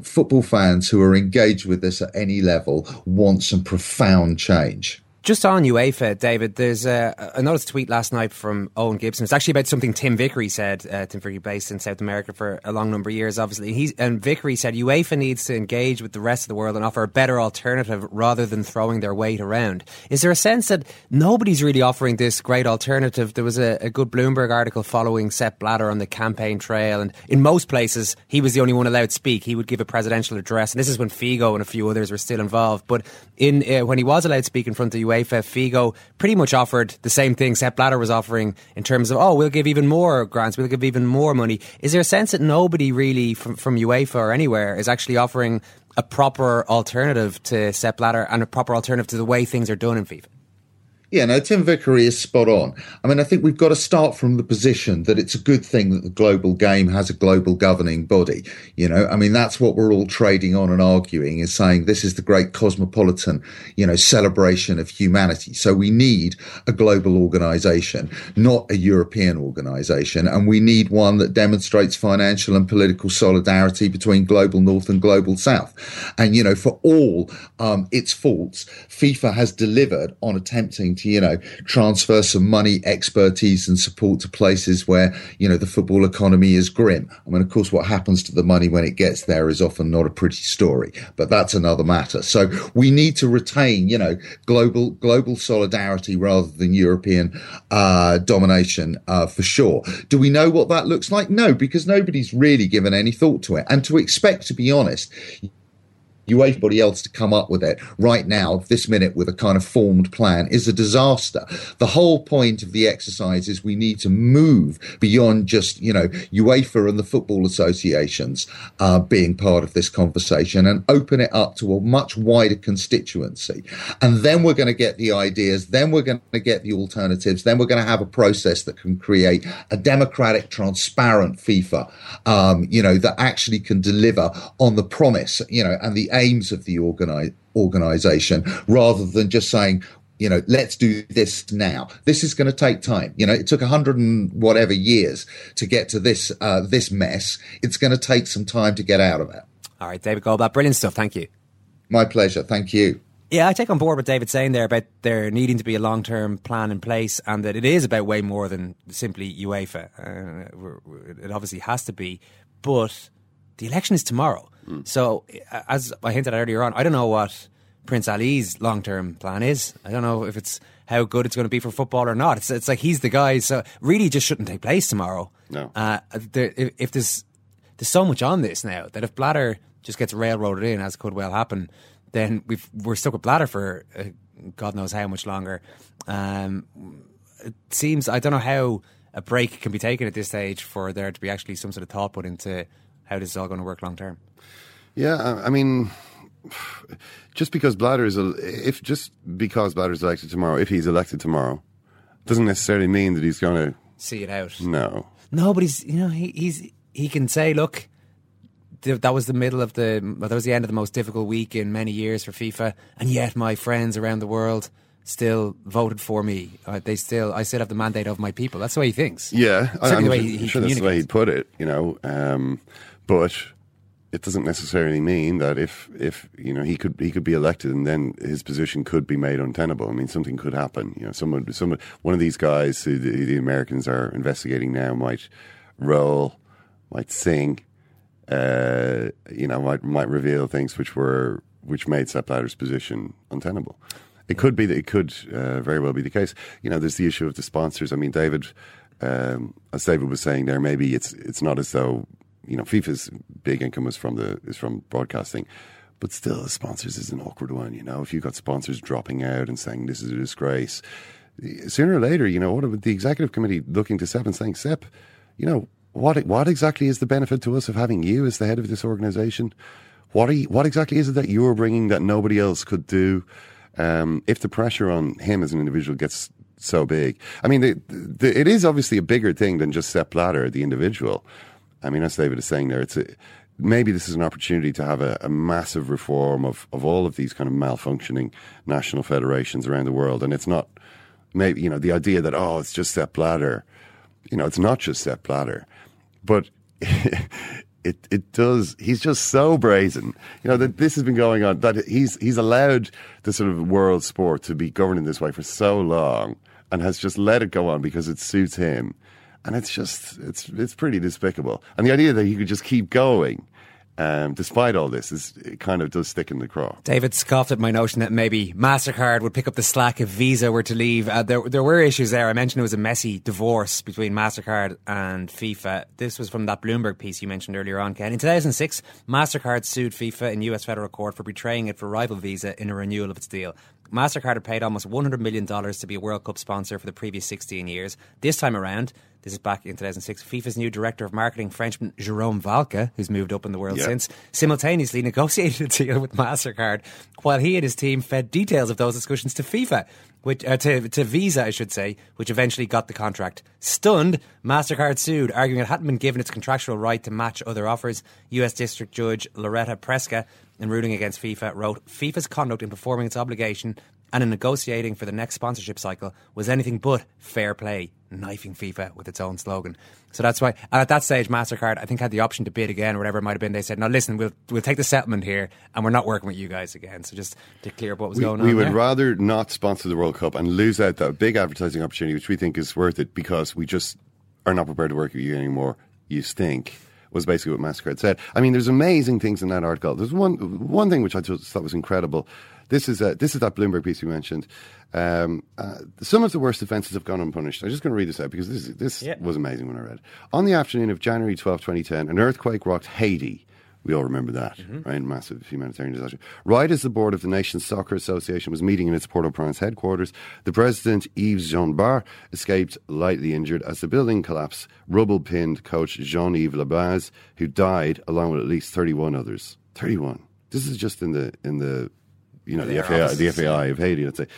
football fans who are engaged with this at any level want some profound change. Just on UEFA, David, there's I noticed a tweet last night from Owen Gibson. It's actually about something Tim Vickery said. Tim Vickery, based in South America for a long number of years, obviously. And Vickery said UEFA needs to engage with the rest of the world and offer a better alternative rather than throwing their weight around. Is there a sense that nobody's really offering this great alternative? There was a good Bloomberg article following Sepp Blatter on the campaign trail. And in most places, he was the only one allowed to speak. He would give a presidential address. And this is when Figo and a few others were still involved. But when he was allowed to speak in front of the Figo pretty much offered the same thing Sepp Blatter was offering in terms of, we'll give even more grants, we'll give even more money. Is there a sense that nobody really from UEFA or anywhere is actually offering a proper alternative to Sepp Blatter and a proper alternative to the way things are done in FIFA? Yeah, no, Tim Vickery is spot on. I mean, I think we've got to start from the position that it's a good thing that the global game has a global governing body. You know, I mean, that's what we're all trading on and arguing is saying this is the great cosmopolitan, you know, celebration of humanity. So we need a global organisation, not a European organisation. And we need one that demonstrates financial and political solidarity between global north and global south. And, you know, for all its faults, FIFA has delivered on attempting to to, you know, transfer some money, expertise and support to places where, you know, the football economy is grim. I mean, of course, what happens to the money when it gets there is often not a pretty story, but that's another matter. So we need to retain, you know, global solidarity rather than European domination for sure. Do we know what that looks like? No, because nobody's really given any thought to it. And to expect, to be honest, everybody else to come up with it right now, this minute, with a kind of formed plan is a disaster. The whole point of the exercise is we need to move beyond just, you know, UEFA and the football associations being part of this conversation and open it up to a much wider constituency. And then we're going to get the ideas, then we're going to get the alternatives, then we're going to have a process that can create a democratic, transparent FIFA, you know, that actually can deliver on the promise, you know, and the aims of the organization, rather than just saying, you know, let's do this now. This is going to take time. You know, it took 100 and whatever years to get to this this mess. It's going to take some time to get out of it. All right, David Goldblatt, brilliant stuff. Thank you. My pleasure. Thank you. Yeah, I take on board what David's saying there about there needing to be a long-term plan in place, and that it is about way more than simply UEFA. It obviously has to be, but the election is tomorrow. So, as I hinted earlier on, I don't know what Prince Ali's long-term plan is. I don't know if it's how good it's going to be for football or not. It's like he's the guy, so really just shouldn't take place tomorrow. No. If there's so much on this now that if Blatter just gets railroaded in, as could well happen, then we're stuck with Blatter for God knows how much longer. It seems, I don't know how a break can be taken at this stage for there to be actually some sort of thought put into how this is all going to work long term. Yeah, I mean, just because Blatter is elected tomorrow, if he's elected tomorrow, doesn't necessarily mean that he's going to see it out. No, but he's, you know, he can say, look, that was the end of the most difficult week in many years for FIFA, and yet my friends around the world still voted for me. I still have the mandate of my people. That's the way he thinks. Yeah, I'm sure that's the way he put it. You know, but it doesn't necessarily mean that if you know he could be elected and then his position could be made untenable. I mean, something could happen. You know, someone, one of these guys who the Americans are investigating now might roll, might sing, you know, might reveal things which made Sepp Blatter's position untenable. It could be that it could very well be the case. You know, there's the issue of the sponsors. I mean, David, as David was saying there, maybe it's not as though, you know, FIFA's big income is from broadcasting, but still, sponsors is an awkward one. You know, if you've got sponsors dropping out and saying this is a disgrace, sooner or later, you know, what about the executive committee looking to Sepp and saying, Sepp, you know, what exactly is the benefit to us of having you as the head of this organisation? What exactly is it that you're bringing that nobody else could do? If the pressure on him as an individual gets so big, I mean, it is obviously a bigger thing than just Sepp Blatter, the individual. I mean, as David is saying there, maybe this is an opportunity to have a massive reform of all of these kind of malfunctioning national federations around the world. And it's not, maybe, you know, the idea that, oh, it's just Sepp Blatter. You know, it's not just Sepp Blatter. But it does, he's just so brazen. You know, that this has been going on, that he's allowed the sort of world sport to be governed in this way for so long and has just let it go on because it suits him. And it's just, it's pretty despicable. And the idea that he could just keep going, despite all this, it kind of does stick in the craw. David scoffed at my notion that maybe MasterCard would pick up the slack if Visa were to leave. There were issues there. I mentioned it was a messy divorce between MasterCard and FIFA. This was from that Bloomberg piece you mentioned earlier on, Ken. In 2006, MasterCard sued FIFA in US federal court for betraying it for rival Visa in a renewal of its deal. MasterCard had paid almost $100 million to be a World Cup sponsor for the previous 16 years. This time around, this is back in 2006, FIFA's new director of marketing, Frenchman Jérôme Valka, who's moved up in the world since, simultaneously negotiated a deal with MasterCard while he and his team fed details of those discussions to FIFA, to Visa, I should say, which eventually got the contract. Stunned, MasterCard sued, arguing it hadn't been given its contractual right to match other offers. US District Judge Loretta Preska, in ruling against FIFA, wrote, FIFA's conduct in performing its obligation and in negotiating for the next sponsorship cycle was anything but fair play. knifing FIFA with its own slogan. So that's why. And at that stage, MasterCard, I think, had the option to bid again, whatever it might have been. They said, no, listen, we'll take the settlement here and we're not working with you guys again. So just to clear up what was going on. We would rather not sponsor the World Cup and lose out that big advertising opportunity, which we think is worth it, because we just are not prepared to work with you anymore, you stink, was basically what MasterCard said. I mean, there's amazing things in that article. There's one thing which I just thought was incredible. This is that Bloomberg piece you mentioned. Some of the worst offences have gone unpunished. I'm just going to read this out because this was amazing when I read it. On the afternoon of January 12, 2010, an earthquake rocked Haiti. We all remember that, right? Massive humanitarian disaster. Right as the board of the nation's soccer association was meeting in its Port-au-Prince headquarters, the president, Yves Jean-Bart, escaped lightly injured as the building collapsed. Rubble pinned coach Jean-Yves Labaz, who died along with at least 31 others. 31. This is just in the FAI of Haiti, let's say.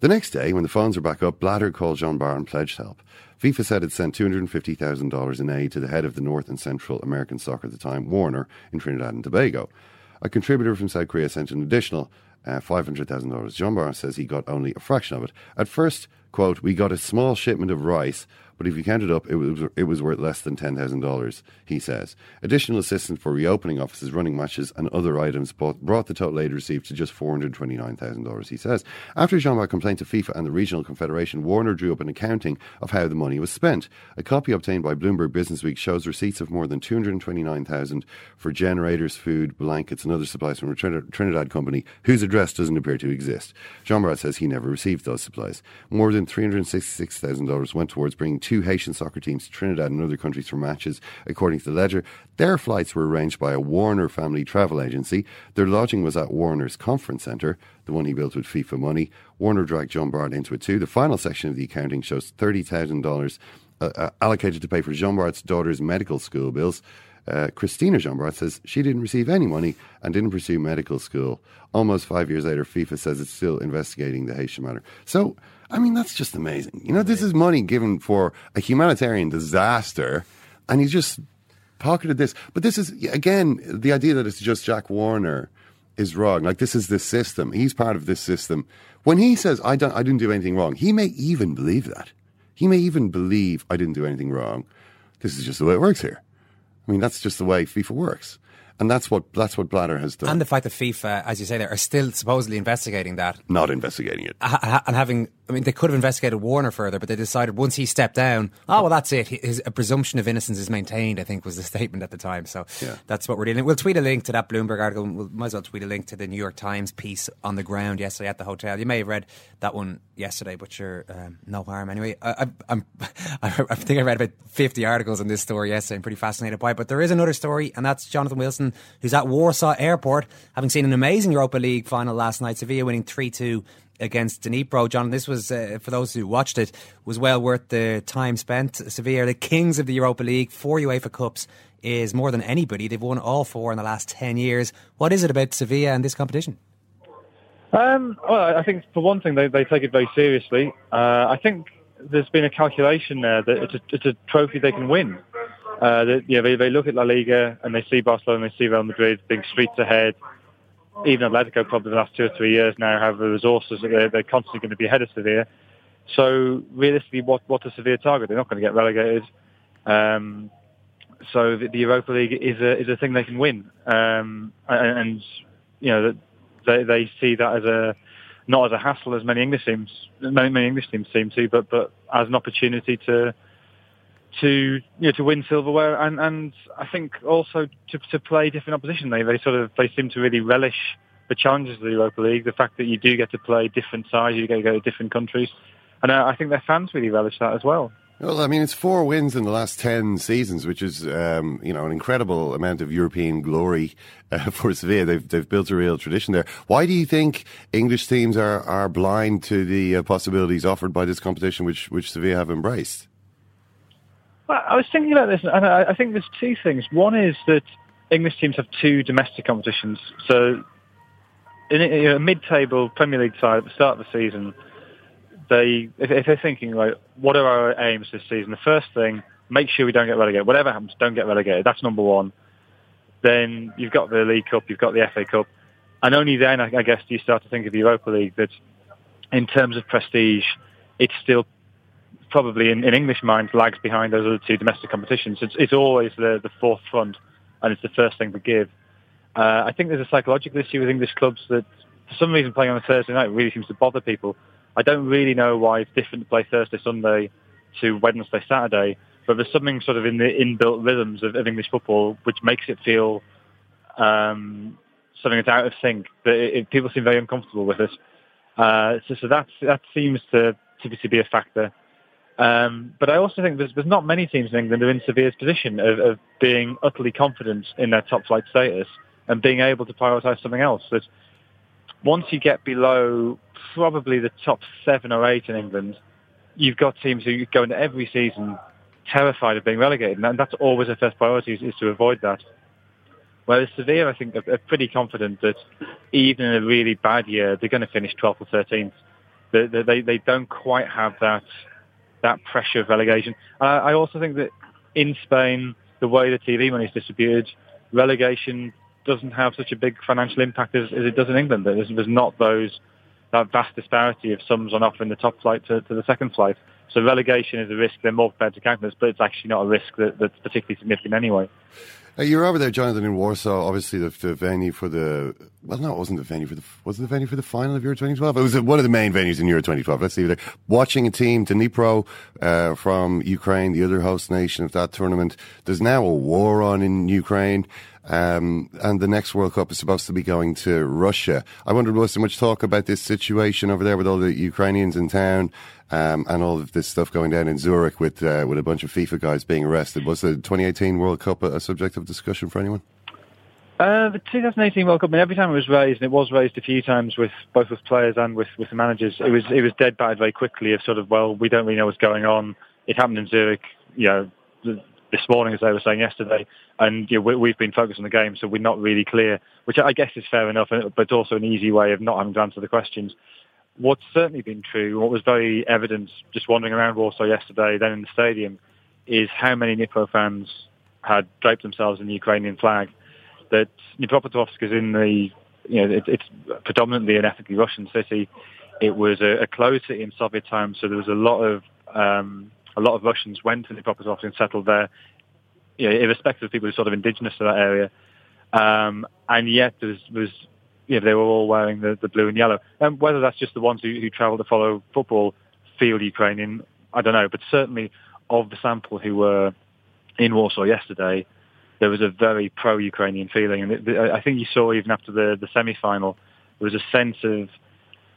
The next day, when the phones were back up, Blatter called Jean-Bart and pledged help. FIFA said it sent $250,000 in aid to the head of the North and Central American soccer at the time, Warner, in Trinidad and Tobago. A contributor from South Korea sent an additional $500,000. Jean-Bart says he got only a fraction of it. At first, quote, we got a small shipment of rice, but if you count it up, it was worth less than $10,000, he says. Additional assistance for reopening offices, running matches and other items brought the total aid received to just $429,000, he says. After Jean-Marc complained to FIFA and the Regional Confederation, Warner drew up an accounting of how the money was spent. A copy obtained by Bloomberg Businessweek shows receipts of more than $229,000 for generators, food, blankets and other supplies from a Trinidad company whose address doesn't appear to exist. Jean-Marc says he never received those supplies. More than $366,000 went towards bringing two Haitian soccer teams to Trinidad and other countries for matches, according to the ledger. Their flights were arranged by a Warner family travel agency. Their lodging was at Warner's conference centre, the one he built with FIFA money. Warner dragged Jean-Bart into it too. The final section of the accounting shows $30,000 allocated to pay for Jean-Bart's daughter's medical school bills. Christina Jean-Bart says she didn't receive any money and didn't pursue medical school. Almost 5 years later, FIFA says it's still investigating the Haitian matter. So, I mean, that's just amazing. You know, this is money given for a humanitarian disaster, and he just pocketed this. But this is, again, the idea that it's just Jack Warner is wrong. Like, this is the system. He's part of this system. When he says, I didn't do anything wrong, he may even believe that. He may even believe I didn't do anything wrong. This is just the way it works here. I mean, that's just the way FIFA works. And that's what Blatter has done. And the fact that FIFA, as you say there, are still supposedly investigating that. Not investigating it. And having, I mean, they could have investigated Warner further, but they decided once he stepped down, oh, well, that's it. A presumption of innocence is maintained, I think, was the statement at the time. So that's what we're dealing with. We'll tweet a link to that Bloomberg article. We might as well tweet a link to the New York Times piece on the ground yesterday at the hotel. You may have read that one yesterday, but you're no harm anyway. I think I read about 50 articles on this story yesterday. I'm pretty fascinated by it. But there is another story, and that's Jonathan Wilson, who's at Warsaw airport, having seen an amazing Europa League final last night, Sevilla winning 3-2 against Dnipro. John, this was, for those who watched it, was well worth the time spent. Sevilla are the kings of the Europa League, 4 UEFA Cups is more than anybody. They've won all 4 in the last 10 years. What is it about Sevilla and this competition? Well, I think, for one thing, they take it very seriously. I think there's been a calculation there that it's a trophy they can win. They look at La Liga and they see Barcelona, they see Real Madrid, big streets ahead. Even Atletico probably the last 2 or 3 years now have the resources that they're constantly going to be ahead of Sevilla. So realistically, what does Sevilla target? They're not going to get relegated. So the Europa League is a thing they can win, and you know they see that as a not as a hassle as many English teams seem to, but as an opportunity to win silverware and I think also to play different opposition. They seem to really relish the challenges of the Europa League, the fact that you do get to play different sides, you get to go to different countries, and I think their fans really relish that as well. Well, I mean, it's 4 wins in the last 10 seasons, which is, an incredible amount of European glory for Sevilla. They've built a real tradition there. Why do you think English teams are blind to the possibilities offered by this competition, which Sevilla have embraced? Well, I was thinking about this, and I think there's 2 things. One is that English teams have 2 domestic competitions. So, in a mid-table Premier League side at the start of the season, if they're thinking, like, what are our aims this season? The first thing, make sure we don't get relegated. Whatever happens, don't get relegated. That's number 1. Then you've got the League Cup, you've got the FA Cup. And only then, I guess, do you start to think of the Europa League, that in terms of prestige, it's still probably in English minds lags behind those other two domestic competitions. It's always the fourth front, and it's the first thing to give. I think there's a psychological issue with English clubs that, for some reason, playing on a Thursday night really seems to bother people. I don't really know why it's different to play Thursday, Sunday to Wednesday, Saturday, but there's something sort of in the inbuilt rhythms of English football which makes it feel something that's out of sync. But people seem very uncomfortable with it. So that seems to be a factor. But I also think there's not many teams in England who are in Sevilla's position of being utterly confident in their top-flight status and being able to prioritise something else. That once you get below probably the top 7 or 8 in England, you've got teams who go into every season terrified of being relegated, and that's always their first priority is to avoid that. Whereas Sevilla, I think, are pretty confident that even in a really bad year, they're going to finish 12th or 13th. They don't quite have that pressure of relegation. I also think that in Spain, the way the TV money is distributed, relegation doesn't have such a big financial impact as it does in England. There's not that vast disparity of sums on offer in the top flight to the second flight. So relegation is a risk they're more prepared to countenance, but it's actually not a risk that's particularly significant anyway. You're over there, Jonathan, in Warsaw. Obviously, the venue for the final of Euro 2012. It was one of the main venues in Euro 2012. Let's leave it there. Watching a team, Dnipro from Ukraine, the other host nation of that tournament. There's now a war on in Ukraine. And the next World Cup is supposed to be going to Russia. I wonder, was there much talk about this situation over there with all the Ukrainians in town and all of this stuff going down in Zurich with a bunch of FIFA guys being arrested? Was the 2018 World Cup a subject of discussion for anyone? The 2018 World Cup, I mean, every time it was raised, and it was raised a few times both with players and with the managers, it was dead battered very quickly of sort of, well, we don't really know what's going on. It happened in Zurich, you know, this morning, as they were saying yesterday, and you know, we've been focused on the game, so we're not really clear, which I guess is fair enough, but also an easy way of not having to answer the questions. What's certainly been true, what was very evident just wandering around Warsaw yesterday, then in the stadium, is how many Dnipro fans had draped themselves in the Ukrainian flag. That Dnipropetrovsk is in the, you know, it's predominantly an ethnically Russian city. It was a closed city in Soviet times, so there was a lot of Russians went to Dnipropetrovsk and settled there, you know, irrespective of people who are sort of indigenous to that area. And yet there was you know, they were all wearing the blue and yellow. And whether that's just the ones who travel to follow football, feel Ukrainian, I don't know. But certainly of the sample who were in Warsaw yesterday, there was a very pro-Ukrainian feeling. And I think you saw even after the semi-final, there was a sense of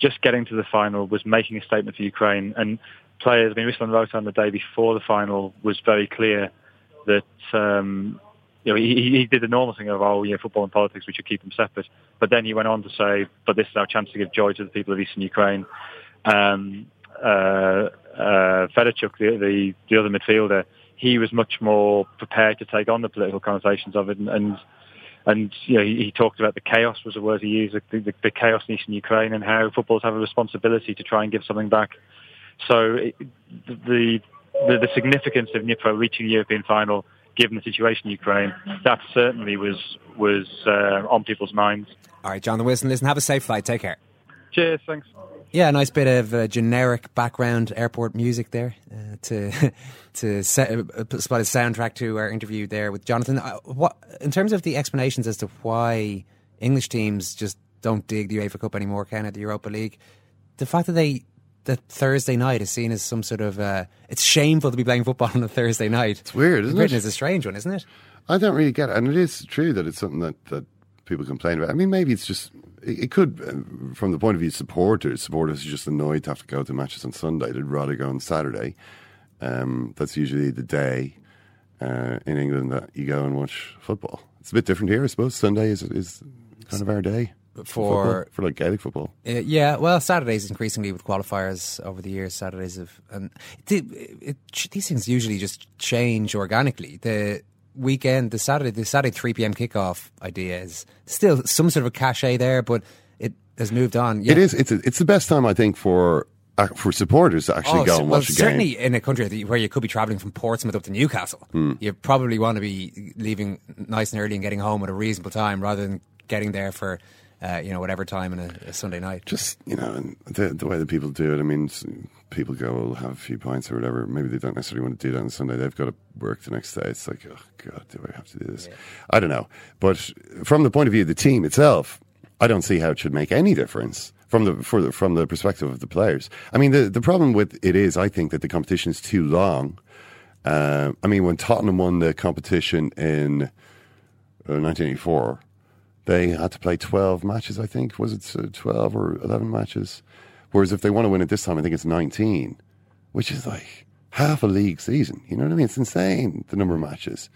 just getting to the final was making a statement for Ukraine. And players, I mean, Ruslan Rotan the day before the final was very clear that you know, he did the normal thing of, oh, yeah, football and politics, we should keep them separate. But then he went on to say, but this is our chance to give joy to the people of Eastern Ukraine. Fedorchuk, the other midfielder, he was much more prepared to take on the political connotations of it. And you know, he talked about the chaos was a word he used, the chaos in Eastern Ukraine and how footballers have a responsibility to try and give something back. So the significance of Dnipro reaching the European final, given the situation in Ukraine, that certainly was on people's minds. All right, Jonathan Wilson, listen, have a safe flight. Take care. Cheers, thanks. Yeah, a nice bit of generic background airport music there to spot a soundtrack to our interview there with Jonathan. What in terms of the explanations as to why English teams just don't dig the UEFA Cup anymore, can it, the Europa League? The fact that that Thursday night is seen as some sort of... it's shameful to be playing football on a Thursday night. It's weird, isn't it? Britain is a strange one, isn't it? I don't really get it. And it is true that it's something that people complain about. I mean, maybe it's just... It could, from the point of view of supporters are just annoyed to have to go to matches on Sunday. They'd rather go on Saturday. That's usually the day in England that you go and watch football. It's a bit different here, I suppose. Sunday is kind of our day. For like Gaelic football, yeah. Well, Saturdays increasingly with qualifiers over the years. Saturdays have, and these things usually just change organically. The weekend, the Saturday 3 p.m. kickoff idea is still some sort of a cachet there, but it has moved on. Yeah. It is. It's the best time, I think, for supporters to actually go and watch a game. Certainly in a country where you could be travelling from Portsmouth up to Newcastle, you probably want to be leaving nice and early and getting home at a reasonable time rather than getting there for whatever time on a Sunday night. Just, and the way that people do it, I mean, people go, well, have a few pints or whatever. Maybe they don't necessarily want to do that on Sunday. They've got to work the next day. It's like, oh, God, do I have to do this? Yeah. I don't know. But from the point of view of the team itself, I don't see how it should make any difference from the perspective of the players. I mean, the problem with it is, I think, that the competition is too long. I mean, when Tottenham won the competition in 1984, they had to play 12 matches, I think. Was it 12 or 11 matches? Whereas if they want to win it this time, I think it's 19, which is like half a league season. You know what I mean? It's insane, the number of matches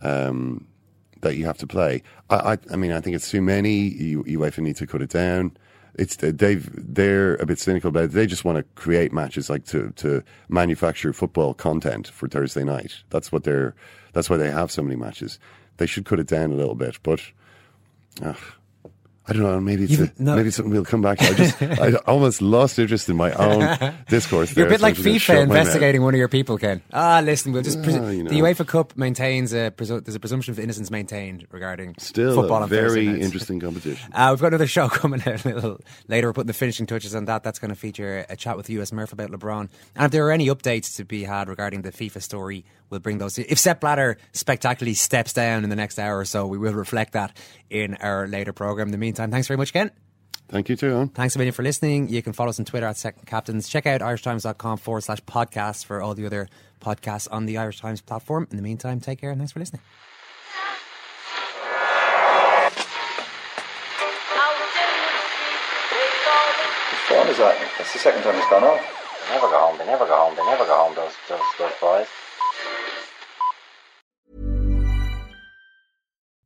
that you have to play. I mean, I think it's too many. UEFA need to cut it down. They're a bit cynical about it. They just want to create matches, like to manufacture football content for Thursday night. That's why they have so many matches. They should cut it down a little bit, but I don't know. Maybe something we'll come back to. I almost lost interest in my own discourse. You're a bit like FIFA investigating one of your people, Ken. Listen, we'll just the UEFA Cup maintains there's a presumption of innocence maintained regarding still football. Still a very interesting competition. We've got another show coming out a little later. We're putting the finishing touches on that. That's going to feature a chat with US Murph about LeBron. And if there are any updates to be had regarding the FIFA story, we'll bring those. If Sepp Blatter spectacularly steps down in the next hour or so, we will reflect that in our later programme. In the meantime, thanks very much, Ken. Thank you too, Alan. Thanks a million for listening. You can follow us on Twitter @SecondCaptains. Check out irishtimes.com/podcast for all the other podcasts on the Irish Times platform. In the meantime, take care and thanks for listening. What time is that? That's the second time it's gone off. They never go home, they never go home, they never go home, those boys.